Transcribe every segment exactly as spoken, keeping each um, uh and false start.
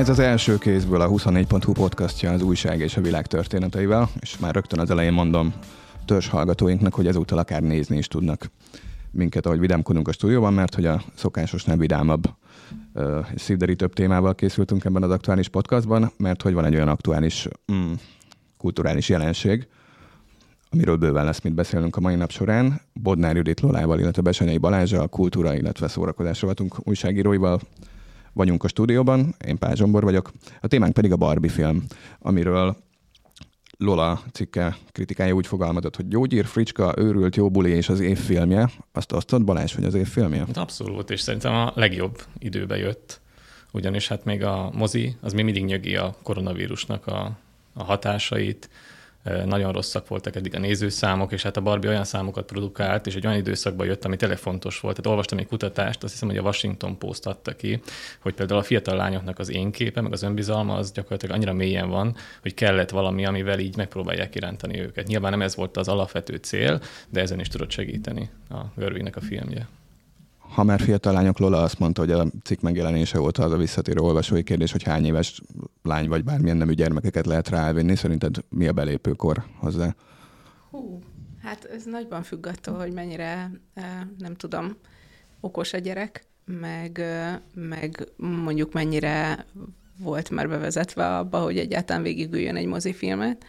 Ez az első kézből a huszonnégy pont hu podcastja az újság és a világ történeteivel, és már rögtön az elején mondom törzs hallgatóinknak, hogy ezúttal akár nézni is tudnak minket, ahogy vidámkodunk a stúdióban, mert hogy a szokásosnál vidámabb, uh, szívderítőbb témával készültünk ebben az aktuális podcastban, mert hogy van egy olyan aktuális mm, kulturális jelenség, amiről bőven lesz, mit beszélünk a mai nap során. Bodnár Judit Lolával, illetve Besenyei Balázsa, a kultúra, illetve szórakozás rovatunk újságíróival vagyunk a stúdióban, én Pál Zsombor vagyok. A témánk pedig a Barbie film, amiről Lola cikke kritikája úgy fogalmazott, hogy gyógyír, fricska, őrült, jó buli és az év filmje. Azt osztott, Balázs, hogy az év filmje? Abszolút, és szerintem a legjobb időbe jött. Ugyanis hát még a mozi, az még mindig nyögi a koronavírusnak a, a hatásait. Nagyon rosszak voltak eddig a nézőszámok, és hát a Barbie olyan számokat produkált, és egy olyan időszakban jött, ami tényleg fontos volt. Tehát olvastam egy kutatást, azt hiszem, hogy a Washington Post adta ki, hogy például a fiatal lányoknak az én képe, meg az önbizalma, az gyakorlatilag annyira mélyen van, hogy kellett valami, amivel így megpróbálják irántani őket. Nyilván nem ez volt az alapvető cél, de ezen is tudott segíteni a Barbie-nek a filmje. Ha már fiatal lányok, Lola azt mondta, hogy a cikk megjelenése óta az a visszatérő olvasói kérdés, hogy hány éves lány vagy bármilyen nemű gyermekeket lehet rávinni. Szerinted mi a belépőkor hozzá? Hú, hát ez nagyban függ attól, hogy mennyire, nem tudom, okos a gyerek, meg, meg mondjuk mennyire volt már bevezetve abba, hogy egyáltalán végigüljön egy mozifilmet.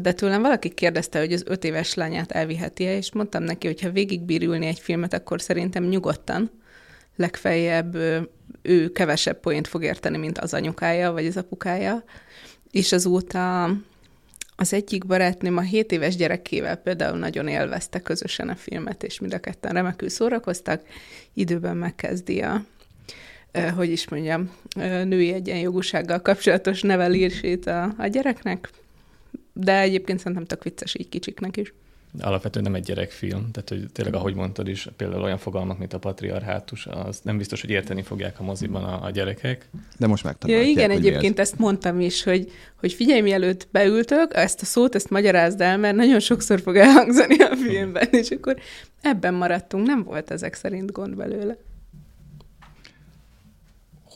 De tőlem valaki kérdezte, hogy az öt éves lányát elviheti-e, és mondtam neki, hogy ha végigbírülni egy filmet, akkor szerintem nyugodtan, legfeljebb ő kevesebb poént fog érteni, mint az anyukája, vagy az apukája. És azóta az egyik barátnőm a hét éves gyerekével például nagyon élvezte közösen a filmet, és mind a ketten remekül szórakoztak, időben megkezdi a, hogy is mondjam, női egyenjogúsággal kapcsolatos nevelését a, a gyereknek. De egyébként szerintem tök vicces így kicsiknek is. Alapvetően nem egy gyerekfilm, tehát hogy tényleg, ahogy mondtad is, például olyan fogalmak, mint a patriarhátus, az nem biztos, hogy érteni fogják a moziban a, a gyerekek. De most megtanulják. Ja, igen, egyébként ezt mondtam is, hogy, hogy figyelj, mielőtt beültök, ezt a szót, ezt magyarázd el, mert nagyon sokszor fog elhangzani a filmben, és akkor ebben maradtunk, nem volt ezek szerint gond belőle.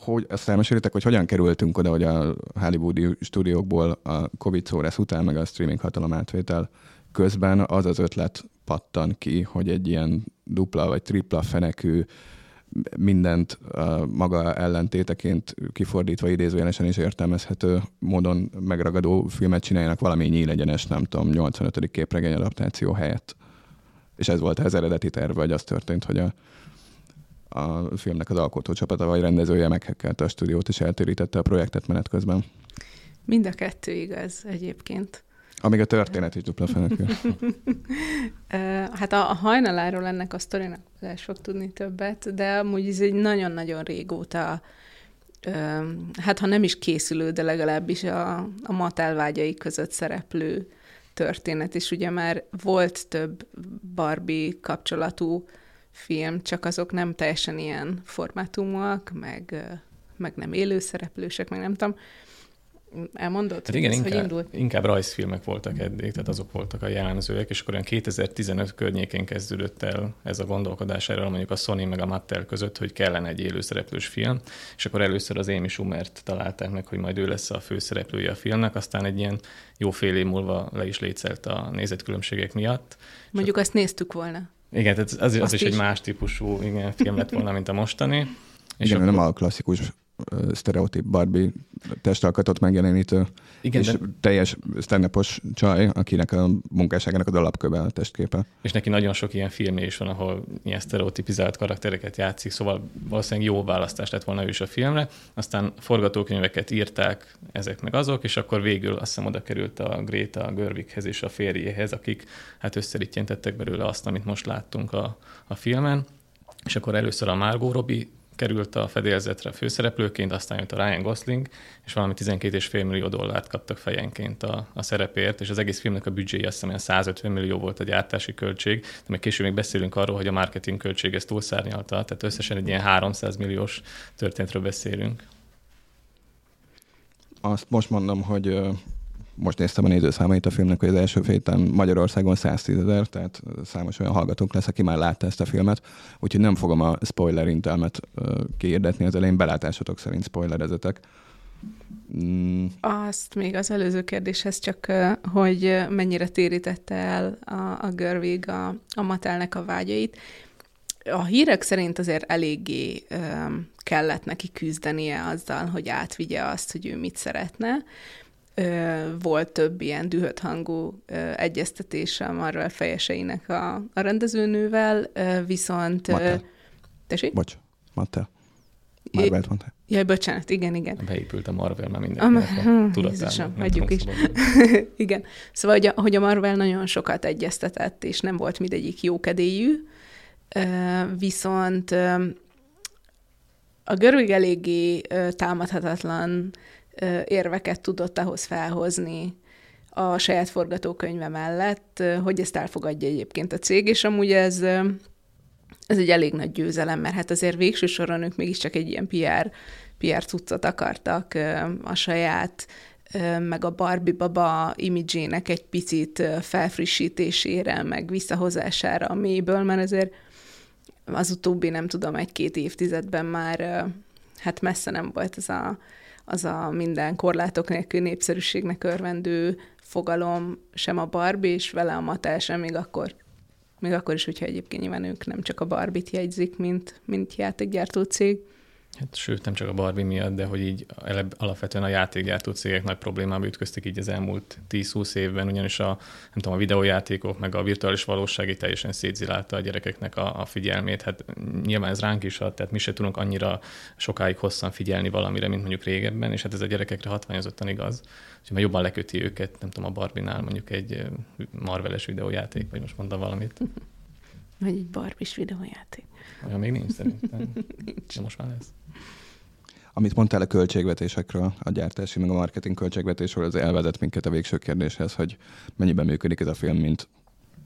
Hogy azt elmesélitek, hogy hogyan kerültünk oda, hogy a hollywoodi stúdiókból a Covid szórász után, meg a streaming hatalom átvétel közben az az ötlet pattan ki, hogy egy ilyen dupla vagy tripla fenekű, mindent a maga ellentéteként kifordítva idézőjelesen is értelmezhető módon megragadó filmet csináljanak valami nyílegyenes, nem tudom, nyolcvanötödik képregény adaptáció helyett. És ez volt az eredeti terv, vagy az történt, hogy a a filmnek az alkotócsapata vagy rendezője meghekkelte a stúdiót, és eltérítette a projektet menet közben. Mind a kettő igaz egyébként. Amíg a történet is dupla fenekül. Hát a hajnaláról ennek a sztorinak lesz fog tudni többet, de amúgy ez egy nagyon-nagyon régóta, hát ha nem is készülő, de legalábbis a, a mat elvágyai között szereplő történet, és ugye már volt több Barbie kapcsolatú film, csak azok nem teljesen ilyen formátumok, meg, meg nem élőszereplősek, meg nem tudom. Elmondod? Hát igen, inkább, hogy indult? Inkább rajzfilmek voltak eddig, tehát azok voltak a jellemzőek, és akkor olyan kétezer-tizenöt környékén kezdődött el ez a gondolkodás erről, mondjuk a Sony meg a Mattel között, hogy kellene egy élőszereplős film, és akkor először az Amy Schumert találták meg, hogy majd ő lesz a főszereplője a filmnek, aztán egy ilyen jó fél év múlva le is létszelt a nézetkülönbségek miatt. Mondjuk azt néztük volna. Igen, tehát az, az is, is egy más típusú igen, film lett volna, mint a mostani. És igen, akkor... nem a klasszikus sztereotíp Barbie testalkatot megjelenítő, igen, és de... teljes stand-upos csaj, akinek a munkásságának az alapköve a testképe. És neki nagyon sok ilyen filmje is van, ahol ilyen sztereotipizált karaktereket játszik, szóval valószínűleg jó választás lett volna ő is a filmre. Aztán forgatókönyveket írták ezek meg azok, és akkor végül azt hiszem oda került a Greta Gerwighez és a férjéhez, akik hát összerítjentettek belőle azt, amit most láttunk a, a filmen. És akkor először a Margot Robbie került a fedélzetre a főszereplőként, aztán jött a Ryan Gosling, és valami tizenkét egész öt millió dollárt kaptak fejenként a, a szerepért, és az egész filmnek a büdzséje azt hiszem százötven millió volt a gyártási költség, de meg később még beszélünk arról, hogy a marketing költség ezt túlszárnyalta, tehát összesen egy ilyen háromszáz milliós történetről beszélünk. Azt most mondom, hogy most néztem a nézőszámait a filmnek, hogy az első héten Magyarországon száztízezer, tehát számos olyan hallgatók lesz, aki már látta ezt a filmet, úgyhogy nem fogom a spoiler intelmet kiirdetni az elején, belátásotok szerint spoilerezetek. Mm. Azt még az előző kérdéshez csak, hogy mennyire térítette el a, a Görvig a, a Mattelnek a vágyait. A hírek szerint azért eléggé um, kellett neki küzdenie azzal, hogy átvigye azt, hogy ő mit szeretne. Volt több ilyen dühött hangú egyeztetése a Marvel fejeseinek a, a rendezőnővel, viszont... Mattel. Tessék? Bocs, Mattel. Marvelt mondta. Jaj, bocsánat, igen, igen. Beépült a Marvel már mindenkinek a tudatában. Jézusom, hagyjuk is. Igen. Szóval, hogy a, hogy a Marvel nagyon sokat egyeztetett, és nem volt mindegyik jókedélyű, viszont a Görvig eléggé támadhatatlan érveket tudott ahhoz felhozni a saját forgatókönyve mellett, hogy ezt elfogadja egyébként a cég, és amúgy ez, ez egy elég nagy győzelem, mert hát azért végső soron ők mégiscsak egy ilyen pé er, pé er cuccot akartak a saját, meg a Barbie baba imidzsének egy picit felfrissítésére, meg visszahozására a mélyből, mert azért az utóbbi, nem tudom, egy-két évtizedben már hát messze nem volt ez a az a minden korlátok nélkül népszerűségnek örvendő fogalom, sem a Barbie, és vele a Mattel sem, még akkor, még akkor is, hogyha egyébként nyilván ők nem csak a Barbie-t jegyzik, mint, mint játékgyártó cég. Hát, sőt, nem csak a Barbie miatt, de hogy így alapvetően a játékgyártó cégek nagy problémába ütköztek így az elmúlt tíz-húsz évben, ugyanis a, nem tudom, a videójátékok, meg a virtuális valóság teljesen szétzilálta a gyerekeknek a, a figyelmét. Hát nyilván ez ránk is ad, tehát mi se tudunk annyira sokáig hosszan figyelni valamire, mint mondjuk régebben, és hát ez a gyerekekre hatványozottan igaz. Úgyhogy már jobban leköti őket, nem tudom, a Barbie-nál mondjuk egy Marvel-es videójáték, vagy most mondtam valamit. Vagy egy Barbie-s videójáték. Olyan még nincs szerintem. Nincs. De most már lesz. Amit mondtál a költségvetésekről, a gyártási meg a marketing költségvetésről, az elvezet minket a végső kérdéshez, hogy mennyiben működik ez a film, mint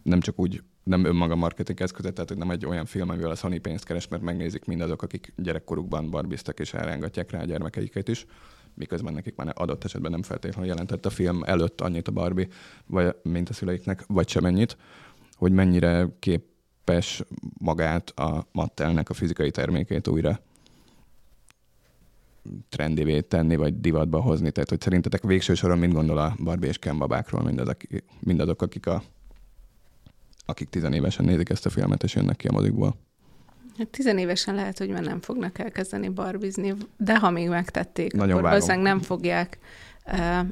nem csak úgy, nem önmaga marketing eszköze, tehát hogy nem egy olyan film, amivel a Sony pénzt keres, mert megnézik mindazok, akik gyerekkorukban barbiztak és elrángatják rá a gyermekeiket is, miközben nekik már adott esetben nem feltétlenül jelentett a film előtt annyit a Barbie, vagy, mint a szüleiknek, vagy semennyit, hogy mennyire kép magát a Mattelnek a fizikai termékét újra trendivé tenni, vagy divatba hozni. Tehát, hogy szerintetek végső soron mit gondol a Barbie és Ken babákról mindazok, mindazok akik, a, akik tizenévesen nézik ezt a filmet, és jönnek ki a mozikból? Hát tizenévesen lehet, hogy már nem fognak elkezdeni barbizni, de ha még megtették, nagyon akkor hozzánk nem fogják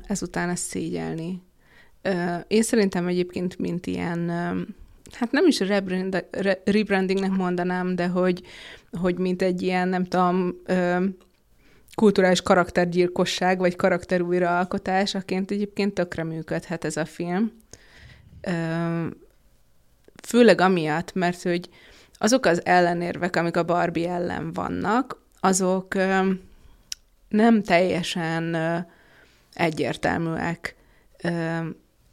ezután ezt szégyelni. Én szerintem egyébként, mint ilyen hát nem is rebrandingnek mondanám, de hogy, hogy mint egy ilyen, nem tudom, kulturális karaktergyilkosság, vagy karakter újraalkotásaként egyébként tökre működhet ez a film. Főleg amiatt, mert hogy azok az ellenérvek, amik a Barbie ellen vannak, azok nem teljesen egyértelműek.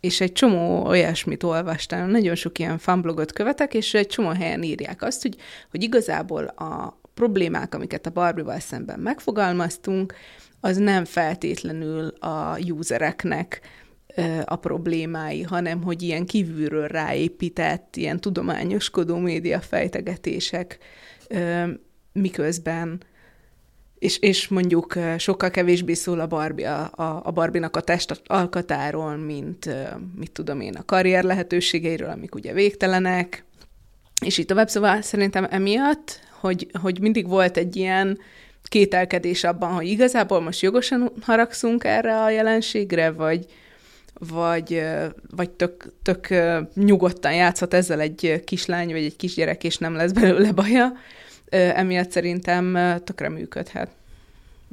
És egy csomó olyasmit olvastam, nagyon sok ilyen fanblogot követek, és egy csomó helyen írják azt, hogy, hogy igazából a problémák, amiket a Barbie-val szemben megfogalmaztunk, az nem feltétlenül a usereknek a problémái, hanem hogy ilyen kívülről ráépített, ilyen tudományoskodó média fejtegetések, miközben És, és mondjuk sokkal kevésbé szól a Barbie, a, a Barbie-nak a testalkatáról, mint mit tudom én, a karrier lehetőségeiről, amik ugye végtelenek, és így tovább. Szóval szerintem emiatt, hogy, hogy mindig volt egy ilyen kételkedés abban, hogy igazából most jogosan haragszunk erre a jelenségre, vagy, vagy, vagy tök, tök nyugodtan játszhat ezzel egy kislány, vagy egy kisgyerek, és nem lesz belőle baja. Emiatt szerintem tökre működhet.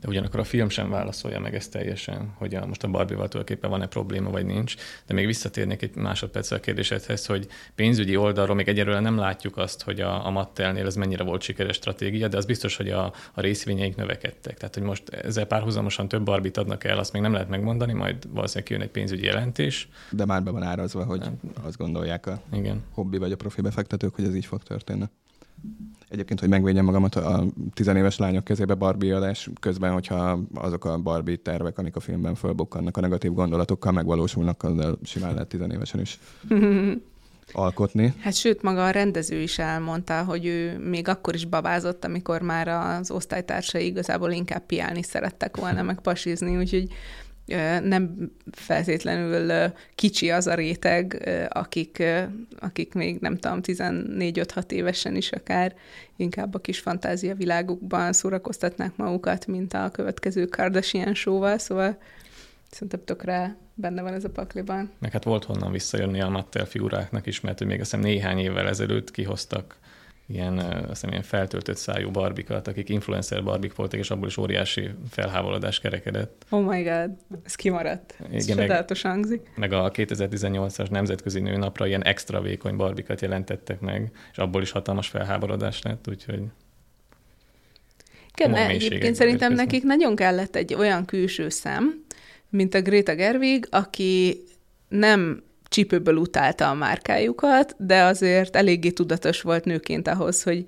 De ugyanakkor a film sem válaszolja meg ezt teljesen, hogy a, most a Barbie-val tulajdonképpen van-e probléma, vagy nincs. De még visszatérnék egy másodperccel a kérdésedhez, hogy pénzügyi oldalról még egyelőre nem látjuk azt, hogy a, a Mattelnél ez mennyire volt sikeres stratégia, de az biztos, hogy a, a részvényeik növekedtek. Tehát, hogy most ezzel párhuzamosan több Barbie-t adnak el, azt még nem lehet megmondani, majd valószínűleg jön egy pénzügyi jelentés. De már be van árazva, hogy hát, azt gondolják a igen. hobbi vagy a profi befektetők, hogy ez így fog történni. Egyébként, hogy megvédjem magamat a tizenéves lányok kezébe Barbie adás közben, hogyha azok a Barbie tervek, amik a filmben fölbukkannak a negatív gondolatokkal, megvalósulnak, azzal simán lehet tizenévesen is alkotni. Hát sőt, maga a rendező is elmondta, hogy ő még akkor is babázott, amikor már az osztálytársai igazából inkább piálni szerettek volna, meg pasizni, úgyhogy nem feltétlenül kicsi az a réteg, akik, akik még nem tudom, tizennégy-öt-hat évesen is akár inkább a kis fantázia világukban szórakoztatnák magukat, mint a következő Kardashian show-val, szóval szerintem tökre benne van ez a pakliban. Meg hát volt honnan visszajönni a mattel figuráknak is, mert hogy még azt hiszem néhány évvel ezelőtt kihoztak ilyen, azt hiszem, ilyen feltöltött szájú barbikat, akik influencer barbik voltak, és abból is óriási felháborodás kerekedett. Oh my god, ez kimaradt. Ez csodálatos hangzik. Meg a kétezer-tizennyolcas nemzetközi nőnapra ilyen extra vékony barbikat jelentettek meg, és abból is hatalmas felháborodás lett, úgyhogy... Igen, egyébként szerintem nekik nagyon kellett egy olyan külső szem, mint a Greta Gerwig, aki nem csípőből utálta a márkájukat, de azért eléggé tudatos volt nőként ahhoz, hogy,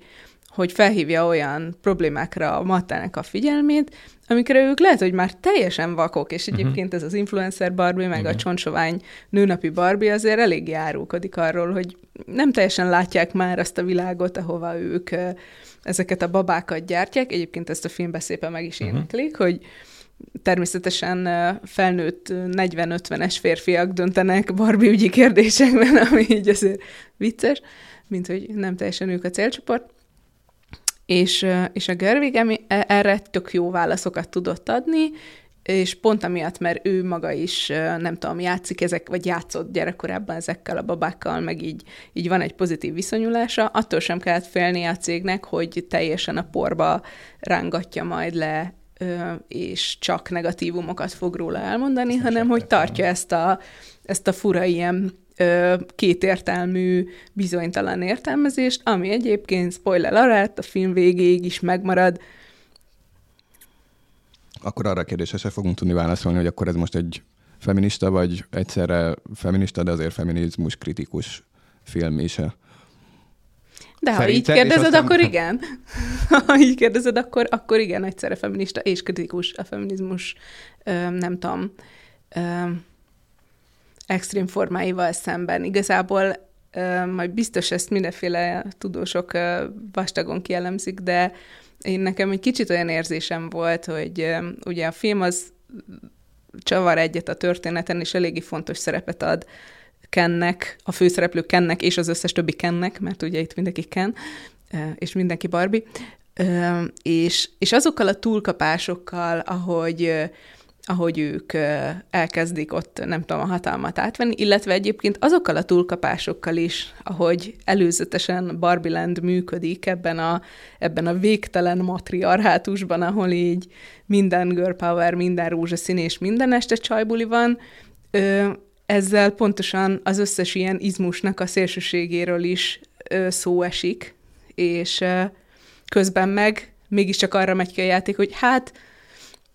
hogy felhívja olyan problémákra a mattának a figyelmét, amikre ők lehet, hogy már teljesen vakok, és egyébként ez az influencer Barbie, meg igen, a csontsovány nőnapi Barbie azért eléggé árulkodik arról, hogy nem teljesen látják már azt a világot, ahova ők ezeket a babákat gyártják. Egyébként ezt a filmben szépen meg is éneklik, hogy természetesen felnőtt negyven-ötvenes férfiak döntenek Barbie ügyi kérdésekben, ami így azért vicces, mint hogy nem teljesen ők a célcsoport. És, és a Gerwig erre tök jó válaszokat tudott adni, és pont amiatt, mert ő maga is, nem tudom, játszik ezek, vagy játszott gyerekkorában ezekkel a babákkal, meg így, így van egy pozitív viszonyulása, attól sem kellett félnie a cégnek, hogy teljesen a porba rángatja majd le, és csak negatívumokat fog róla elmondani, ezt hanem hogy tartja ezt a, ezt a fura ilyen ö, kétértelmű, bizonytalan értelmezést, ami egyébként, spoiler alert, a film végéig is megmarad. Akkor arra a kérdésre se fogunk tudni válaszolni, hogy akkor ez most egy feminista, vagy egyszerre feminista, de azért feminizmus kritikus film is. De ha így kérdezed, aztán... akkor igen. Ha így kérdezed, akkor, akkor igen, egyszerre feminista és kritikus a feminizmus, nem tudom, extrém formáival szemben. Igazából majd biztos ezt mindenféle tudósok vastagon kielemzik, de én nekem egy kicsit olyan érzésem volt, hogy ugye a film az csavar egyet a történeten, és eléggé fontos szerepet ad Kennek, a főszereplő Kennek és az összes többi Kennek, mert ugye itt mindenki Ken, és mindenki Barbie, és, és azokkal a túlkapásokkal, ahogy, ahogy ők elkezdik ott, nem tudom, a hatalmat átvenni, illetve egyébként azokkal a túlkapásokkal is, ahogy előzetesen Barbie Land működik ebben a, ebben a végtelen matriarhátusban, ahol így minden girl power, minden rózsaszín és minden este csajbuli van, ezzel pontosan az összes ilyen izmusnak a szélsőségéről is ö, szó esik, és ö, közben meg mégiscsak arra megy ki a játék, hogy hát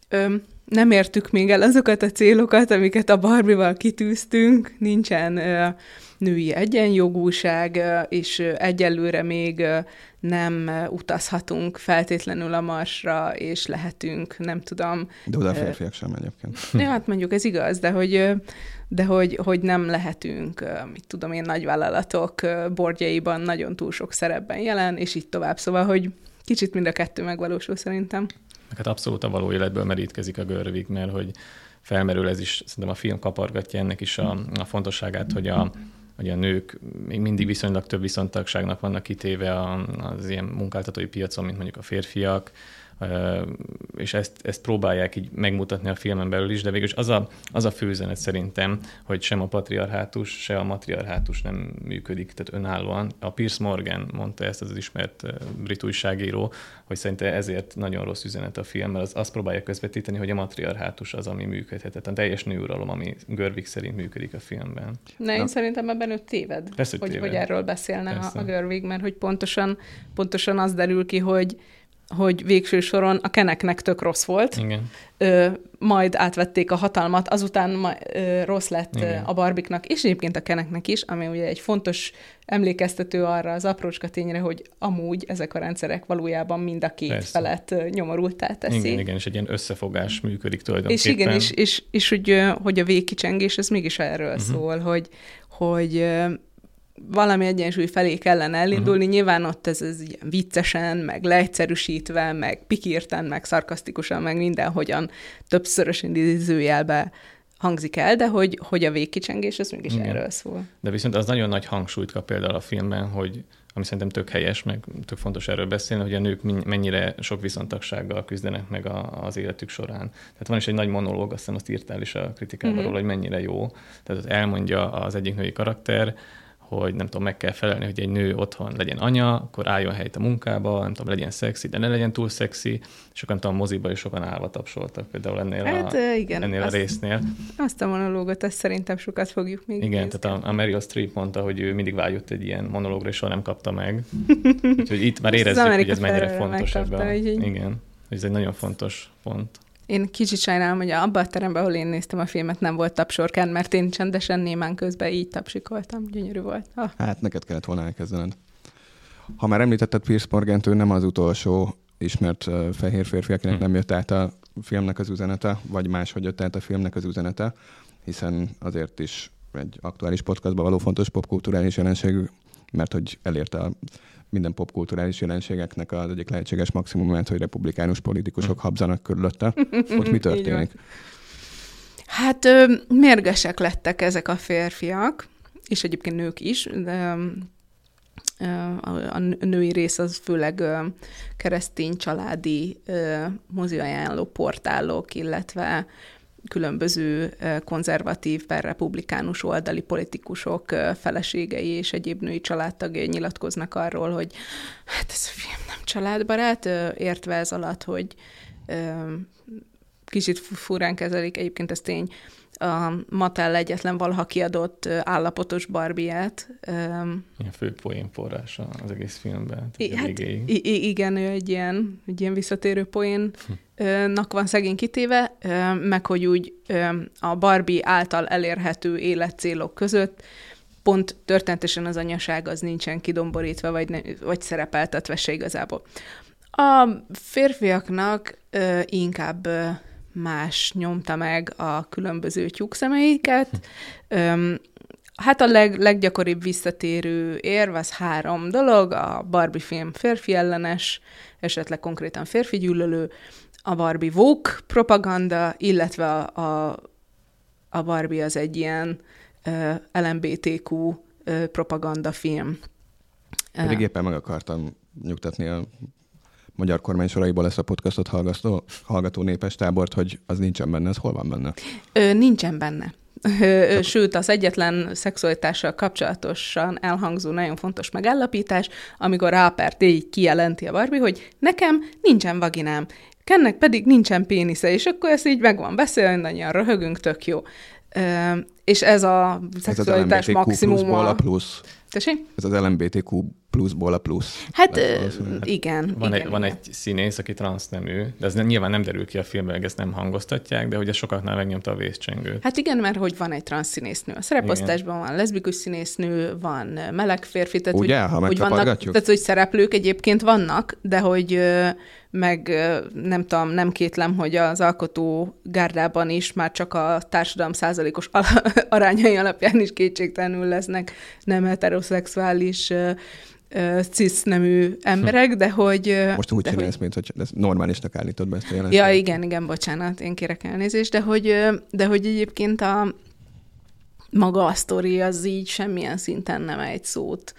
ö, nem értük még el azokat a célokat, amiket a Barbie-val kitűztünk, nincsen ö, női egyenjogúság, ö, és egyelőre még ö, nem utazhatunk feltétlenül a Marsra, és lehetünk, nem tudom... De oda a férfiak sem egyébként. Ja, hát mondjuk ez igaz, de hogy... de hogy, hogy nem lehetünk, mit tudom én, nagyvállalatok bordjaiban nagyon túl sok szerepben jelen, és így tovább. Szóval, hogy kicsit mind a kettő megvalósul szerintem. Hát abszolút a való életből merítkezik a Gerwig, mert hogy felmerül ez is, szerintem a film kapargatja ennek is a, a fontosságát, hogy a, hogy a nők még mindig viszonylag több viszontagságnak vannak kitéve az ilyen munkáltatói piacon, mint mondjuk a férfiak, és ezt, ezt próbálják így megmutatni a filmen belül is, de végülis az a, az a főüzenet szerintem, hogy sem a patriarhátus, se a matriarhátus nem működik, tehát önállóan. A Piers Morgan mondta ezt, az, az ismert brit újságíró, hogy szerintem ezért nagyon rossz üzenet a film, mert az, azt próbálja közvetíteni, hogy a matriarhátus az, ami működhetetlen. Teljes nőuralom, ami Gerwig szerint működik a filmben. Na, én Na? szerintem ebben ő téved, Lesz, hogy, hogy, téved. hogy erről beszélne Persze. a Gerwig, mert hogy pontosan, pontosan az derül ki, hogy hogy végső soron a Keneknek tök rossz volt, igen. Ö, majd átvették a hatalmat, azután ma, ö, rossz lett igen. a Barbiknak, és egyébként a Keneknek is, ami ugye egy fontos emlékeztető arra az aprócska tényre, hogy amúgy ezek a rendszerek valójában mind a két Persze. felet nyomorultá teszi. Igen, igen, és egy ilyen összefogás működik tulajdonképpen. És igen, és, és, és hogy, hogy a végkicsengés, ez mégis erről uh-huh. szól, hogy, hogy valami egyensúly felé kellene elindulni, uh-huh. nyilván ott ez, ez ilyen viccesen, meg leegyszerűsítve, meg pikírten, meg szarkasztikusan, meg mindenhogyan többszörös idézőjelbe hangzik el, de hogy, hogy a végkicsengés, ez mégis igen. erről szól. De viszont az nagyon nagy hangsúlyt kap például a filmben, hogy ami szerintem tök helyes, meg tök fontos erről beszélni, hogy a nők mennyire sok viszontagsággal küzdenek meg a, az életük során. Tehát van is egy nagy monológ, azt hiszem azt írtál is a kritikában uh-huh. róla, hogy mennyire jó. Tehát az elmondja az egyik női karakter, hogy nem tudom, meg kell felelni, hogy egy nő otthon legyen anya, akkor álljon helyt a munkába, nem tudom, legyen szexi, de ne legyen túl szexi, és akkor nem tudom, moziba is sokan állva tapsoltak például ennél, hát, a, igen, ennél azt, a résznél. Azt a monológot, azt szerintem sokat fogjuk még igen, nézni. Tehát a, a Meryl Streep mondta, hogy ő mindig vágyott egy ilyen monológra, és soha nem kapta meg. Úgyhogy itt már érezzük, hogy ez mennyire fontos ebben. Igen, ez egy nagyon fontos pont. Én kicsit sajnálom, hogy abban a teremben, ahol én néztem a filmet, nem volt tapsorkán, mert én csendesen némán közben így tapsikoltam. Gyönyörű volt. Ha. Hát neked kellett volna elkezdened. Ha már említetted Piers Morgant, ő nem az utolsó ismert uh, fehér férfi, akinek hm. nem jött át a filmnek az üzenete, vagy máshogy jött át a filmnek az üzenete, hiszen azért is egy aktuális podcastban való fontos popkulturális jelenségű, mert hogy elérte a minden popkulturális jelenségeknek az egyik lehetséges maximumát, hogy republikánus politikusok habzanak körülötte. Ott mi történik? Hát ö, mérgesek lettek ezek a férfiak, és egyébként nők is, de ö, a női rész az főleg ö, keresztény családi ö, moziajánló portálok, illetve különböző konzervatív, per republikánus oldali politikusok feleségei és egyéb női családtagjai nyilatkoznak arról, hogy hát ez a film nem családbarát, értve ez alatt, hogy kicsit furán kezelik, egyébként ez tény, a Mattel egyetlen valaha kiadott állapotos Barbiát. Ilyen fő poén forrása az egész filmben. Hát, i- igen, ő egy ilyen, egy ilyen visszatérő poénnak van szegény kitéve, meg hogy úgy a Barbie által elérhető életcélok között pont történetesen az anyaság az nincsen kidomborítva, vagy, ne, vagy szerepeltetve se igazából. A férfiaknak inkább más nyomta meg a különböző tyúkszemeiket. Öm, hát a leg, leggyakoribb visszatérő érv az három dolog, a Barbie film férfi ellenes, esetleg konkrétan férfi gyűlölő, a Barbie woke propaganda, illetve a, a, a Barbie az egy ilyen uh, el em bé té kú uh, propagandafilm. Pedig éppen meg akartam nyugtatni a magyar kormány soraiból lesz a podcastot hallgató, hallgató népes tábort, hogy az nincsen benne, ez hol van benne? Ö, nincsen benne. Ö, sőt, az egyetlen szexualitással kapcsolatosan elhangzó nagyon fontos megállapítás, amikor Rupert így kijelenti a Barbie, hogy nekem nincsen vaginám, Kennek pedig nincsen pénisze, és akkor ezt így meg van beszélni, mindannyian röhögünk, tök jó. Ö, és ez a szexualitás maximuma. Plusz. Tessék? Ez az el em bé té kú pluszból a plusz. Hát az, igen. Van, igen, egy, igen. van egy színész, aki transznemű, de ez nem, nyilván nem derül ki a filmben, ezt nem hangoztatják, de ugye sokaknál megnyomta a vészcsengőt. Hát igen, mert hogy van egy transzszínésznő. A szereposztásban igen. van leszbikus színésznő, van meleg férfi, tehát ugye, úgy, ha úgy vannak, tehát hogy szereplők egyébként vannak, de hogy meg nem tudom, nem kétlem, hogy az alkotó gárdában is már csak a társadalom százalékos al- arányai alapján is kétségtelenül lesznek nem heteroszexuális cisznemű emberek, de hogy... Most úgy csinálsz, hogy... mint hogy normálisnak állítod be ezt a jelenséget. Ja, igen, igen, bocsánat, én kérek elnézést, de hogy, de hogy egyébként a maga a sztori az így semmilyen szinten nem egy szót.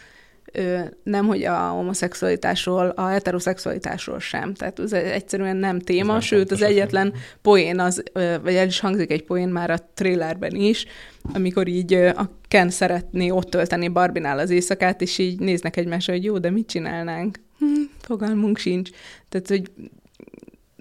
Nem, hogy a homoszexualitásról, a heteroszexualitásról sem. Tehát ez egyszerűen nem téma, nem sőt az egyetlen nem. poén, az, vagy el is hangzik egy poén már a trailerben is, amikor így a Ken szeretné ott tölteni Barbie-nál az éjszakát, és így néznek egymásra, hogy jó, de mit csinálnánk? Hm, fogalmunk sincs. Tehát, hogy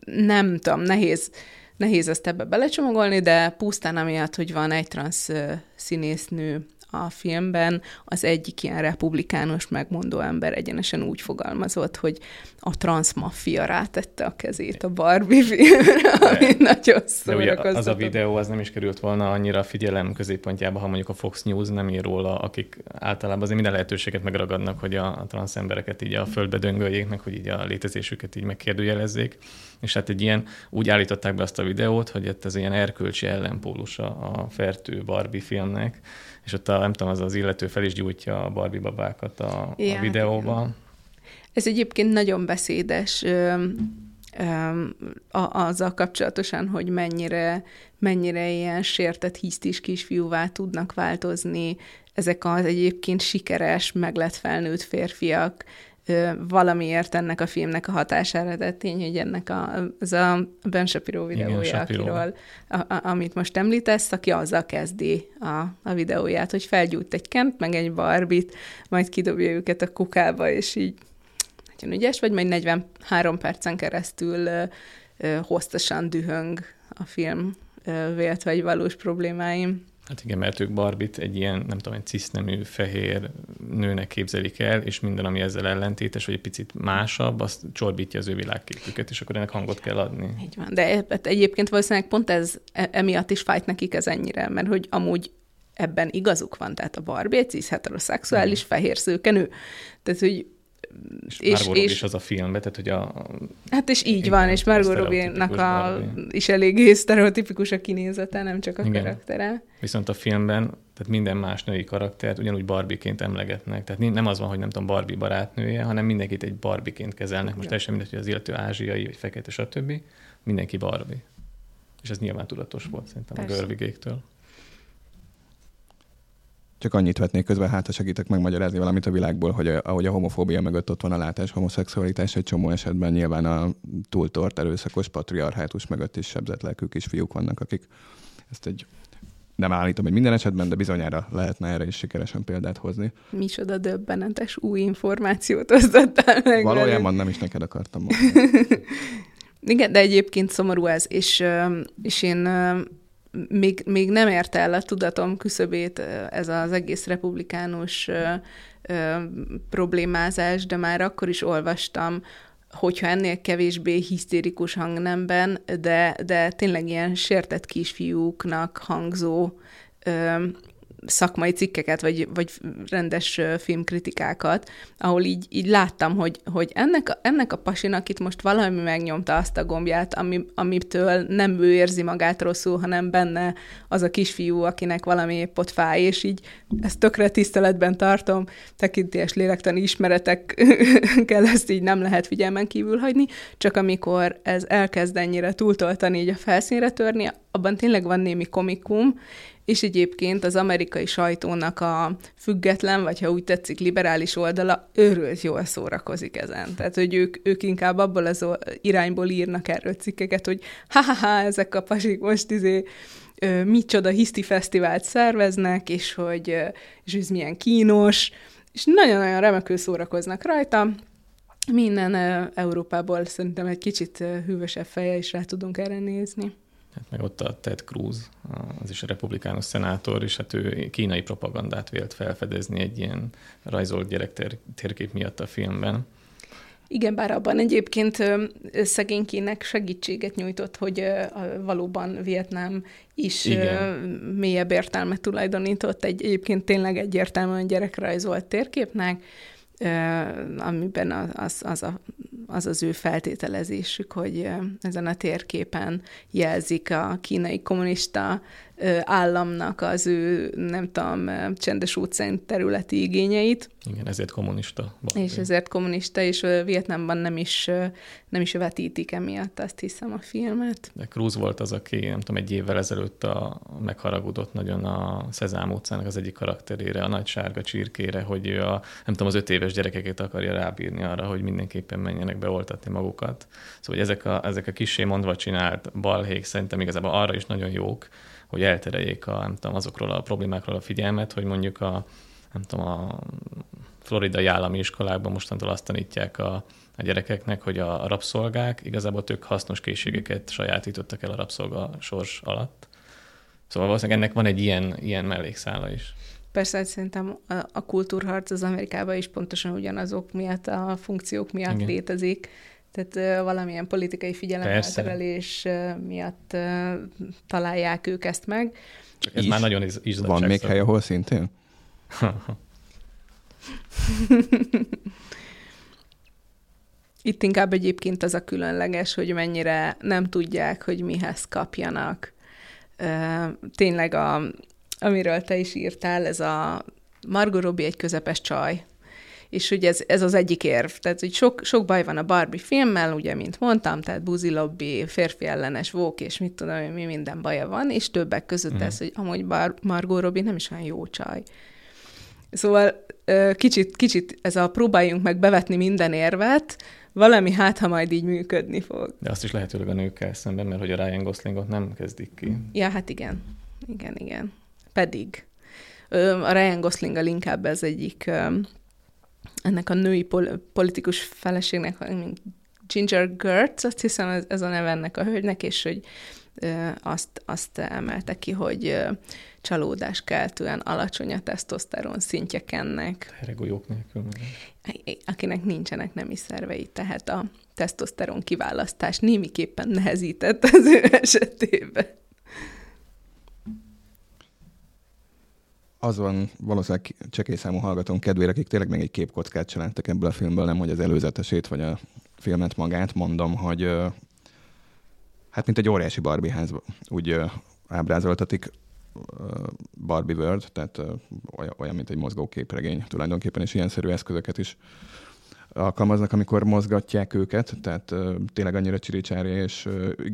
nem tudom, nehéz, nehéz ezt ebbe belecsomagolni, de pusztán amiatt, hogy van egy transz színésznő a filmben az egyik ilyen republikánus megmondó ember egyenesen úgy fogalmazott, hogy a transzmaffia rátette a kezét a Barbie filmre, ami de, nagyon szórakoztató. Az a videó az nem is került volna annyira a figyelem középpontjába, ha mondjuk a Fox News nem ír róla, akik általában azért minden lehetőséget megragadnak, hogy a, a transz embereket így a földbe döngöljék, meg hogy így a létezésüket így megkérdőjelezzék. És hát egy ilyen, úgy állították be azt a videót, hogy ez ilyen erkölcsi ellenpólusa a fertő Barbie filmnek, és ott a, nem tudom, az az illető fel is gyújtja a Barbie babákat a, ja, a videóban. Ez egyébként nagyon beszédes ö, ö, a, azzal kapcsolatosan, hogy mennyire, mennyire ilyen sértett hisztis kisfiúvá tudnak változni ezek az egyébként sikeres, meg lett felnőtt férfiak, valamiért ennek a filmnek a hatására, de tény, hogy ennek a, az a Ben Shapiro videója, igen, akiről, a, a, amit most említesz, aki azzal kezdi a, a videóját, hogy felgyújt egy Kent, meg egy Barbie-t, majd kidobja őket a kukába, és így nagyon ügyes vagy, majd negyvenhárom percen keresztül ö, ö, hosszasan dühöng a film ö, vélt vagy valós problémáim. Hát igen, mert ők Barbit egy ilyen, nem tudom, egy cisznemű, fehér nőnek képzelik el, és minden, ami ezzel ellentétes, vagy egy picit másabb, azt csorbítja az ő világképüket, és akkor ennek hangot kell adni. Így van, de egyébként valószínűleg pont ez, emiatt is fájt nekik ez ennyire, mert hogy amúgy ebben igazuk van, tehát a Barbie egy cisz heteroszexuális fehér szőkenő. Tehát, hogy És, és Margot Robbie is az a filmbe, tehát hogy a... Hát és így van, és Margot Robbie-nak a, is eléggé sztereotipikus a kinézete, nem csak a igen. karaktere. Viszont a filmben, tehát minden más női karaktert ugyanúgy Barbie-ként emlegetnek. Tehát nem az van, hogy nem tudom, Barbie barátnője, hanem mindenkit egy Barbie-ként kezelnek. Most teljesen mindegy, hogy az illető ázsiai, vagy fekete, stb. Mindenki Barbie. És ez nyilván tudatos volt szerintem Persze. a Görvigéktől. Csak annyit vetnék közben, hát ha segítek megmagyarázni valamit a világból, hogy a, ahogy a homofóbia mögött ott van a látás, homoszexualitás egy csomó esetben nyilván a túltort erőszakos patriarchátus mögött is sebzett lelkű kisfiúk vannak, akik ezt egy, nem állítom, hogy minden esetben, de bizonyára lehetne erre is sikeresen példát hozni. Micsoda döbbenetes új információt osztottál meg. Valójában nem is neked akartam mondani. Igen, de egyébként szomorú ez, és, és én... Még, még nem érte el a tudatom küszöbét ez az egész republikánus ö, ö, problémázás, de már akkor is olvastam, hogyha ennél kevésbé hisztérikus hangnemben, de, de tényleg ilyen sértett kisfiúknak hangzó ö, szakmai cikkeket, vagy, vagy rendes filmkritikákat, ahol így, így láttam, hogy, hogy ennek, a, ennek a pasinak itt most valami megnyomta azt a gombját, ami, amitől nem ő érzi magát rosszul, hanem benne az a kisfiú, akinek valami épp ott fáj, és így ezt tökre tiszteletben tartom, tekintélyes lélektani ismeretekkel ezt így nem lehet figyelmen kívül hagyni, csak amikor ez elkezd ennyire túltoltani, így a felszínre törni, abban tényleg van némi komikum, és egyébként az amerikai sajtónak a független, vagy ha úgy tetszik, liberális oldala őrült jól szórakozik ezen. Tehát, hogy ők, ők inkább abból az irányból írnak erről cikkeket, hogy ha-ha-ha, ezek a pasik most izé, micsoda hiszti fesztivált szerveznek, és hogy és ez milyen kínos, és nagyon-nagyon remekül szórakoznak rajta. Minden Európából szerintem egy kicsit hűvösebb feje is rá tudunk erre nézni. Hát meg ott a Ted Cruz, az is a republikánus szenátor, és hát ő kínai propagandát vélt felfedezni egy ilyen rajzolt gyerek térkép miatt a filmben. Igen, bár abban egyébként szegénykének segítséget nyújtott, hogy valóban Vietnám is igen. mélyebb értelmet tulajdonított egy egyébként tényleg egyértelműen gyerekrajzolt térképnek, amiben az az, a, az az ő feltételezésük, hogy ezen a térképen jelzik a kínai kommunista államnak az ő, nem tudom, csendes óceán területi igényeit. Igen, ezért kommunista. Barbie. És ezért kommunista, és Vietnámban nem is, nem is vetítik emiatt, azt hiszem, a filmet. De Cruz volt az, aki, nem tudom, egy évvel ezelőtt a, megharagudott nagyon a Szezám utcának az egyik karakterére, a nagy sárga csirkére, hogy ő a, nem tudom, az öt éves gyerekeket akarja rábírni arra, hogy mindenképpen menjenek beoltatni magukat. Szóval ezek a, ezek a kissé mondva csinált balhék szerintem igazából arra is nagyon jók, hogy eltereljék a, nem tudom, azokról a problémákról a figyelmet, hogy mondjuk a, nem tudom, a floridai állami iskolákban mostantól azt tanítják a, a gyerekeknek, hogy a rabszolgák igazából tök hasznos készségeket sajátítottak el a rabszolga sors alatt. Szóval valószínűleg ennek van egy ilyen, ilyen mellékszála is. Persze, szerintem a kultúrharc az Amerikában is pontosan ugyanazok miatt, a funkciók miatt igen. létezik. Tehát valamilyen politikai figyelemelterelés miatt találják ők ezt meg. Csak ez is, már nagyon iz- izgalmas. Van még hely, ahol szintén? Itt inkább egyébként az a különleges, hogy mennyire nem tudják, hogy mihez kapjanak. Tényleg, a, amiről te is írtál, ez a Margot Robbie egy közepes csaj. És ugye ez, ez az egyik érv. Tehát, hogy sok, sok baj van a Barbie filmmel, ugye, mint mondtam, tehát buzi lobby, férfi ellenes vók, és mit tudom én, mi minden baja van, és többek között mm. ez, hogy amúgy Bar- Margot Robbie nem is olyan jó csaj. Szóval kicsit, kicsit ez a próbáljunk meg bevetni minden érvet, valami hát, ha majd így működni fog. De azt is lehetőleg a nőkkel szemben, mert hogy a Ryan Goslingot nem kezdik ki. Ja, hát igen. Igen, igen. Pedig. A Ryan Goslinggal inkább ez egyik... ennek a női pol- politikus feleségnek, mint Ginger Gertz, azt hiszem ez, ez a neve ennek a hölgynek, és hogy ö, azt, azt emelte ki, hogy ö, csalódáskeltően alacsony a tesztoszteron szintjek ennek. Heregolyók nélkül. Akinek nincsenek nemi szervei, tehát a tesztoszteron kiválasztás némiképpen nehezített az ő esetében. Az van valószínűleg csekélyszámú hallgatónk kedvére, akik tényleg még egy képkockát csináltak ebből a filmből, nem hogy az előzetesét, vagy a filmet magát. Mondom, hogy hát mint egy óriási Barbie ház, úgy ábrázoltatik Barbie World, tehát olyan, mint egy mozgóképregény tulajdonképpen, és ilyenszerű eszközöket is alkalmaznak, amikor mozgatják őket, tehát tényleg annyira csiricsári és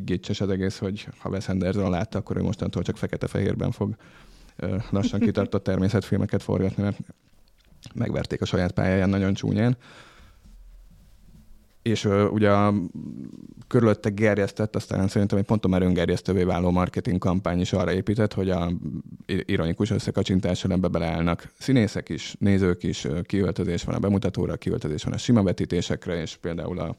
gécses az egész, hogy ha Wes Anderson látta, akkor ő mostantól csak fekete-fehérben fog lassan kitartott természetfilmeket forgatni, mert megverték a saját pályáján nagyon csúnyán. És uh, ugye a körülötte gerjesztett, aztán szerintem egy ponton már öngerjesztővé váló marketing kampány is arra épített, hogy a ironikus összekacsintással ebbe beleállnak színészek is, nézők is, kiöltözés van a bemutatóra, kiöltözés van a sima vetítésekre, és például a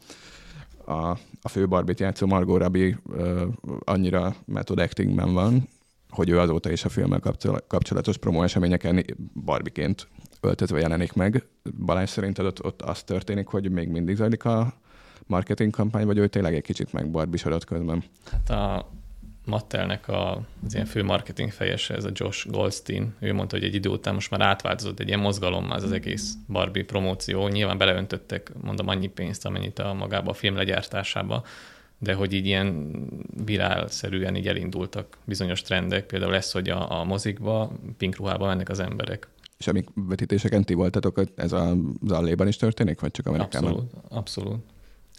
a, a fő Barbie-t játszó Margot Robbie uh, annyira method actingben van, hogy ő azóta is a filmmel kapcsolatos promó eseményeken Barbie-ként öltözve jelenik meg. Balázs szerinted ott, ott az történik, hogy még mindig zajlik a marketing kampány, vagy ő tényleg egy kicsit megbarbisodott közben? Hát a Mattelnek a, az ilyen fő marketing fejese, ez a Josh Goldstein, ő mondta, hogy egy idő után most már átváltozott egy ilyen mozgalommá az, az egész Barbie promóció. Nyilván beleöntöttek, mondom, annyi pénzt, amennyit a magába a film legyártásába, de hogy így ilyen virálszerűen így elindultak bizonyos trendek. Például lesz, hogy a, a mozikba, pink ruhába mennek az emberek. És amik vetítéseken ti voltatok, ez a Zalléban is történik, vagy csak Amerikában? Abszolút, abszolút.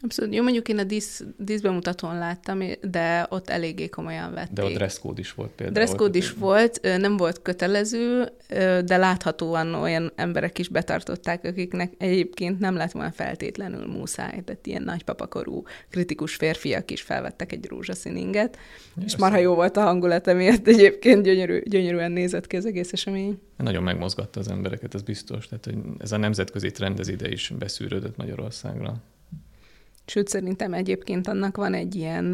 Abszolút. Jó, mondjuk én a dísz, díszbemutatón láttam, de ott eléggé komolyan vették. De a dress code is volt például. Dress code is volt, nem volt kötelező, de láthatóan olyan emberek is betartották, akiknek egyébként nem lett volna feltétlenül muszáj, tehát ilyen nagypapakorú kritikus férfiak is felvettek egy rózsaszín inget, és össze. Marha jó volt a hangulat, amiért egyébként gyönyörű, gyönyörűen nézett ki az egész esemény. Nagyon megmozgatta az embereket, ez biztos. Tehát hogy ez a nemzetközi trend, ez ide is beszűrődött Magyarországra. Sőt, szerintem egyébként annak van egy ilyen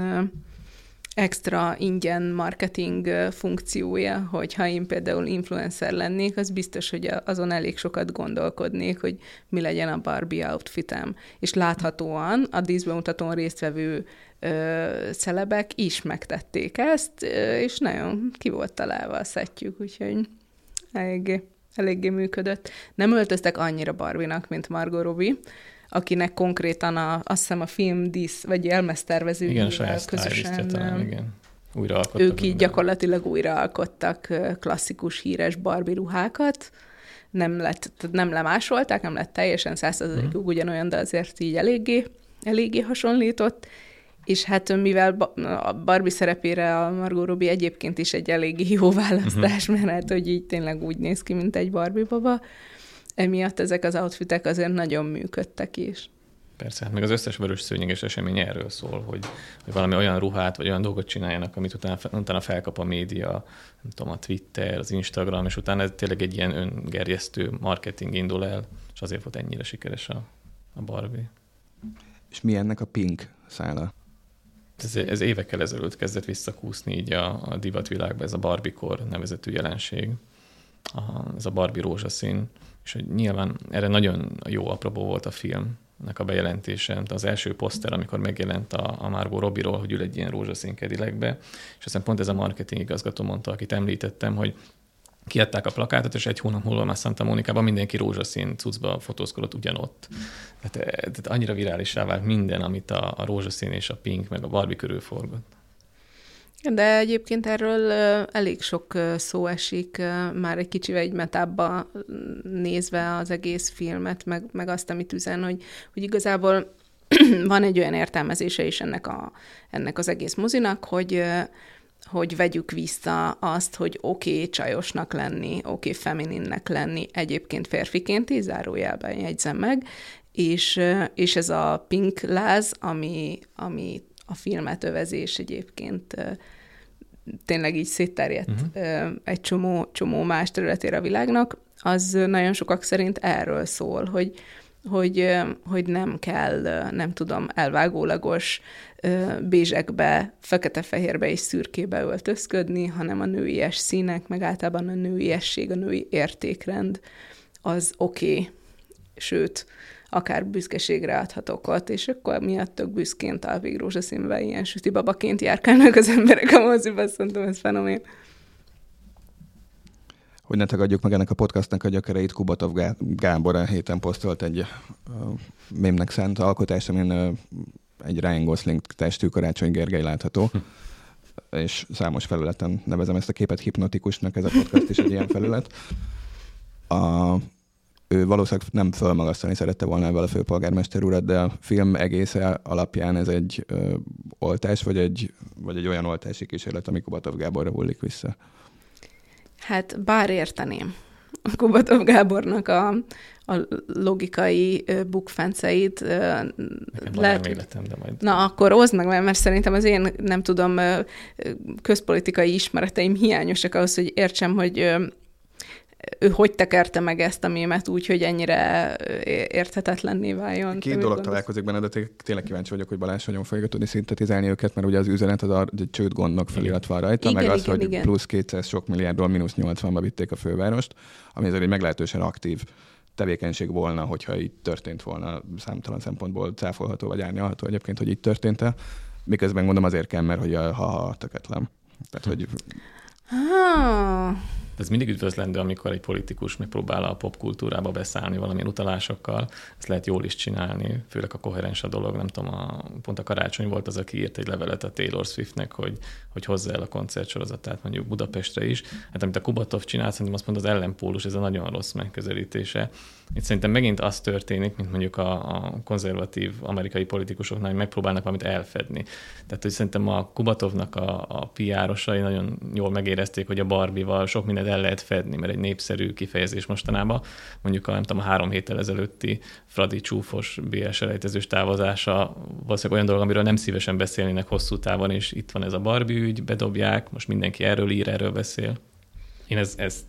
extra ingyen marketing funkciója, hogy ha én például influencer lennék, az biztos, hogy azon elég sokat gondolkodnék, hogy mi legyen a Barbie outfitem. És láthatóan a díszbemutatón résztvevő ö, celebek is megtették ezt, ö, és nagyon ki volt találva a szettjük, úgyhogy eléggé, eléggé működött. Nem öltöztek annyira Barbie-nak, mint Margot Robbie, akinek konkrétan a, azt hiszem a film dísz, vagy jelmeztervezőjével közösen talán, igen. Újraalkottak. Ők így minden. Gyakorlatilag újraalkottak klasszikus, híres Barbie ruhákat. Nem lett, nem lemásolták, nem lett teljesen száz százalékig hmm. ugyanolyan, de azért így eléggé, eléggé hasonlított. És hát mivel a Barbie szerepére a Margot Robbie egyébként is egy eléggé jó választás, hmm. mert hát, hogy így tényleg úgy néz ki, mint egy Barbie baba, emiatt ezek az outfitek azért nagyon működtek is. Persze, hát meg az összes vörös szőnyeges esemény erről szól, hogy, hogy valami olyan ruhát, vagy olyan dolgot csináljanak, amit utána, utána felkap a média, nem tudom, a Twitter, az Instagram, és utána ez tényleg egy ilyen öngerjesztő marketing indul el, és azért volt ennyire sikeres a, a Barbie. És mi ennek a pink szála? Ez, ez évekkel ezelőtt kezdett visszakúszni így a, a divatvilágba, ez a Barbie-kor nevezetű jelenség. A, ez a Barbie rózsaszín. És hogy nyilván erre nagyon jó apropó volt a filmnek a bejelentése. Az első poszter, amikor megjelent a, a Margot Robbie-ról, hogy ül egy ilyen rózsaszín kedilekbe, és aztán pont ez a marketing igazgató mondta, akit említettem, hogy kiadták a plakátot, és egy hónap múlva már Santa Monicában mindenki rózsaszín cuccba fotózkodott ugyanott. Tehát, tehát annyira virálissá vált minden, amit a, a rózsaszín és a pink, meg a Barbie körül forgott. De egyébként erről elég sok szó esik, már egy kicsivel egy metábba nézve az egész filmet, meg, meg azt, amit üzen, hogy, hogy igazából van egy olyan értelmezése is ennek, a, ennek az egész mozinak, hogy, hogy vegyük vissza azt, hogy oké okay, csajosnak lenni, oké okay, femininnek lenni, egyébként férfiként, és zárójelben jegyzem meg, és, és ez a pink láz, ami, ami a filmet övezés egyébként tényleg így szétterjedt uh-huh. egy csomó, csomó más területére a világnak, az nagyon sokak szerint erről szól, hogy, hogy, hogy nem kell, nem tudom, elvágólagos bézsekbe, fekete-fehérbe és szürkébe öltözködni, hanem a nőies színek, meg általában a nőiesség, a női értékrend az oké, okay. sőt, akár büszkeségre adhatok ott, és akkor miatt tök büszként talpig rózsaszínben ilyen süti babaként járkálnak az emberek a moziban, szerintem ez fenomén. Hogy ne tagadjuk meg ennek a podcastnak a gyökereit, Kubatov Gábor a héten posztolt egy mémnek szánt alkotást, amin egy Ryan Gosling testű Karácsony Gergely látható, és számos felületen nevezem ezt a képet hipnotikusnak, ez a podcast is egy ilyen felület. A Ő valószínűleg nem fölmagasztani szerette volna ebben a főpolgármester urat, de a film egésze alapján ez egy ö, oltás, vagy egy, vagy egy olyan oltási kísérlet, ami Kubatov Gáborra hullik vissza. Hát bár érteném a Kubatov Gábornak a, a logikai bukfenceit. Lehet, életem, de majd... Na akkor oszd meg, mert szerintem az én, nem tudom, közpolitikai ismereteim hiányosak ahhoz, hogy értsem, hogy ő hogy tekerte meg ezt a mémet úgy, hogy ennyire érthetetlenné váljon. Két dolog találkozik benne, de tényleg kíváncsi vagyok, hogy Balázs hogyan fogja tudni szintetizálni őket, mert ugye az üzenet az a csődgondnak felirat van rajta, igen, meg az, igen, hogy igen. Plusz kétszáz sok milliárdról mínusz nyolcvanba vitték a fővárost, ami azért egy meglehetősen aktív tevékenység volna, hogyha így történt volna, számtalan szempontból cáfolható vagy árnyalható egyébként, hogy így történt-e. Miközben mondom azért kell, mert hogy ha ha tökéletlen. Tehát, hogy... Ah. Ez mindig üdvözlendő, amikor egy politikus megpróbál a popkultúrába beszállni valamilyen utalásokkal. Ezt lehet jól is csinálni, főleg a koherens a dolog. Nem tudom, a, pont a Karácsony volt az, aki írt egy levelet a Taylor Swiftnek, hogy, hogy hozza el a koncertsorozatát mondjuk Budapestre is. Hát amit a Kubatov csinált, szerintem azt mondta, az ellenpólus, ez a nagyon rossz megközelítése. Itt szerintem megint az történik, mint mondjuk a, a konzervatív amerikai politikusoknál, hogy megpróbálnak valamit elfedni. Tehát, hogy szerintem a Kubatovnak a, a pé er-osai nagyon jól megérezték, hogy a Barbie-val sok mindent el lehet fedni, mert egy népszerű kifejezés mostanában. Mondjuk a, nem tudom, a három héttel ezelőtti Fradi csúfos bé es-elejtezős távozása valószínűleg olyan dolog, amiről nem szívesen beszélnének hosszú távon, és itt van ez a Barbie ügy, bedobják, most mindenki erről ír, erről beszél. Én ezt, ezt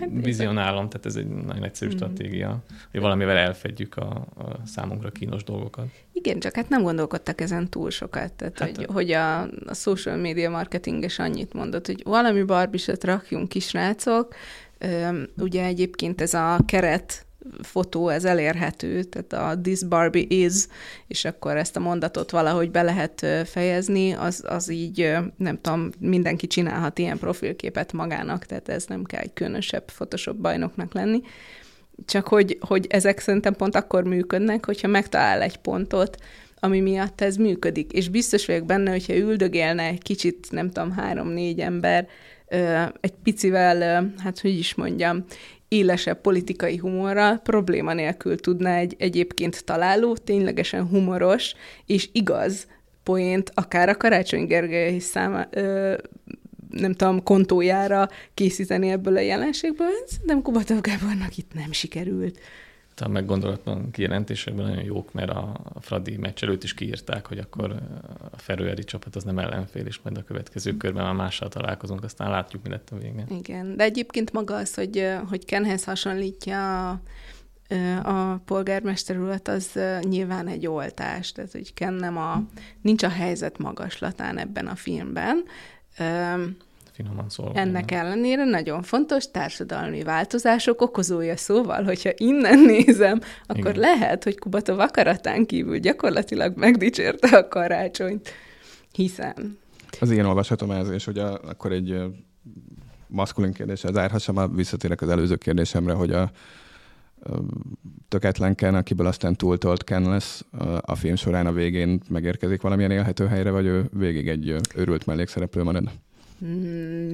hát, vizionálom, tehát ez egy nagyon egyszerű mm-hmm. stratégia, hogy valamivel elfedjük a, a számunkra kínos dolgokat. Igen, csak hát nem gondolkodtak ezen túl sokat. Tehát, hát, hogy, hogy a, a social media marketinges annyit mondott, hogy valami Barbie-set rakjunk, kisrácok. Üm, ugye egyébként ez a keret fotó, ez elérhető, tehát a this Barbie is, és akkor ezt a mondatot valahogy be lehet fejezni, az, az így, nem tudom, mindenki csinálhat ilyen profilképet magának, tehát ez nem kell egy különösebb Photoshop bajnoknak lenni. Csak hogy, hogy ezek szerintem pont akkor működnek, hogyha megtalál egy pontot, ami miatt ez működik. És biztos vagyok benne, hogyha üldögélne egy kicsit, nem tudom, három-négy ember, egy picivel, hát hogy is mondjam, élesebb politikai humorral probléma nélkül tudná egy egyébként találó, ténylegesen humoros és igaz poént akár a Karácsony Gergely száma, ö, nem tudom, kontójára készíteni ebből a jelenségből. Szerintem Kubatov Gábornak itt nem sikerült. A meggondolatlan kijelentésekben nagyon jók, mert a Fradi meccs előtt is kiírták, hogy akkor a Ferőeri csapat az nem ellenfél, és majd a következő körben már mással találkozunk, aztán látjuk, mi lett a végén. Igen, de egyébként maga az, hogy, hogy Kenhez hasonlítja a, a polgármester urat, az nyilván egy oltás, tehát hogy Ken nem a, nincs a helyzet magaslatán ebben a filmben. finoman szólva. Ennek nem? ellenére nagyon fontos társadalmi változások okozója, szóval, hogyha innen nézem, akkor igen, lehet, hogy Kubatov akaratán kívül gyakorlatilag megdicsérte a karácsonyt, hiszem. Az én olvashatom ez, és ugye akkor egy maszkulin kérdéssel zárhassam, visszatérek az előző kérdésemre, hogy a tökéletlen Ken, akiből aztán túltolt Ken lesz, a film során a végén megérkezik valamilyen élhető helyre, vagy ő végig egy őrült mellékszereplő marad?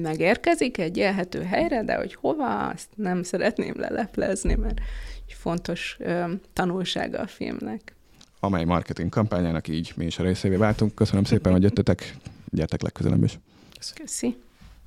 Megérkezik egy élhető helyre, de hogy hova, azt nem szeretném leleplezni, mert egy fontos tanulsága a filmnek. Amely marketing kampányának így mi is a részévé váltunk. Köszönöm szépen, hogy jöttetek. Gyertek legközelebb is. Köszi.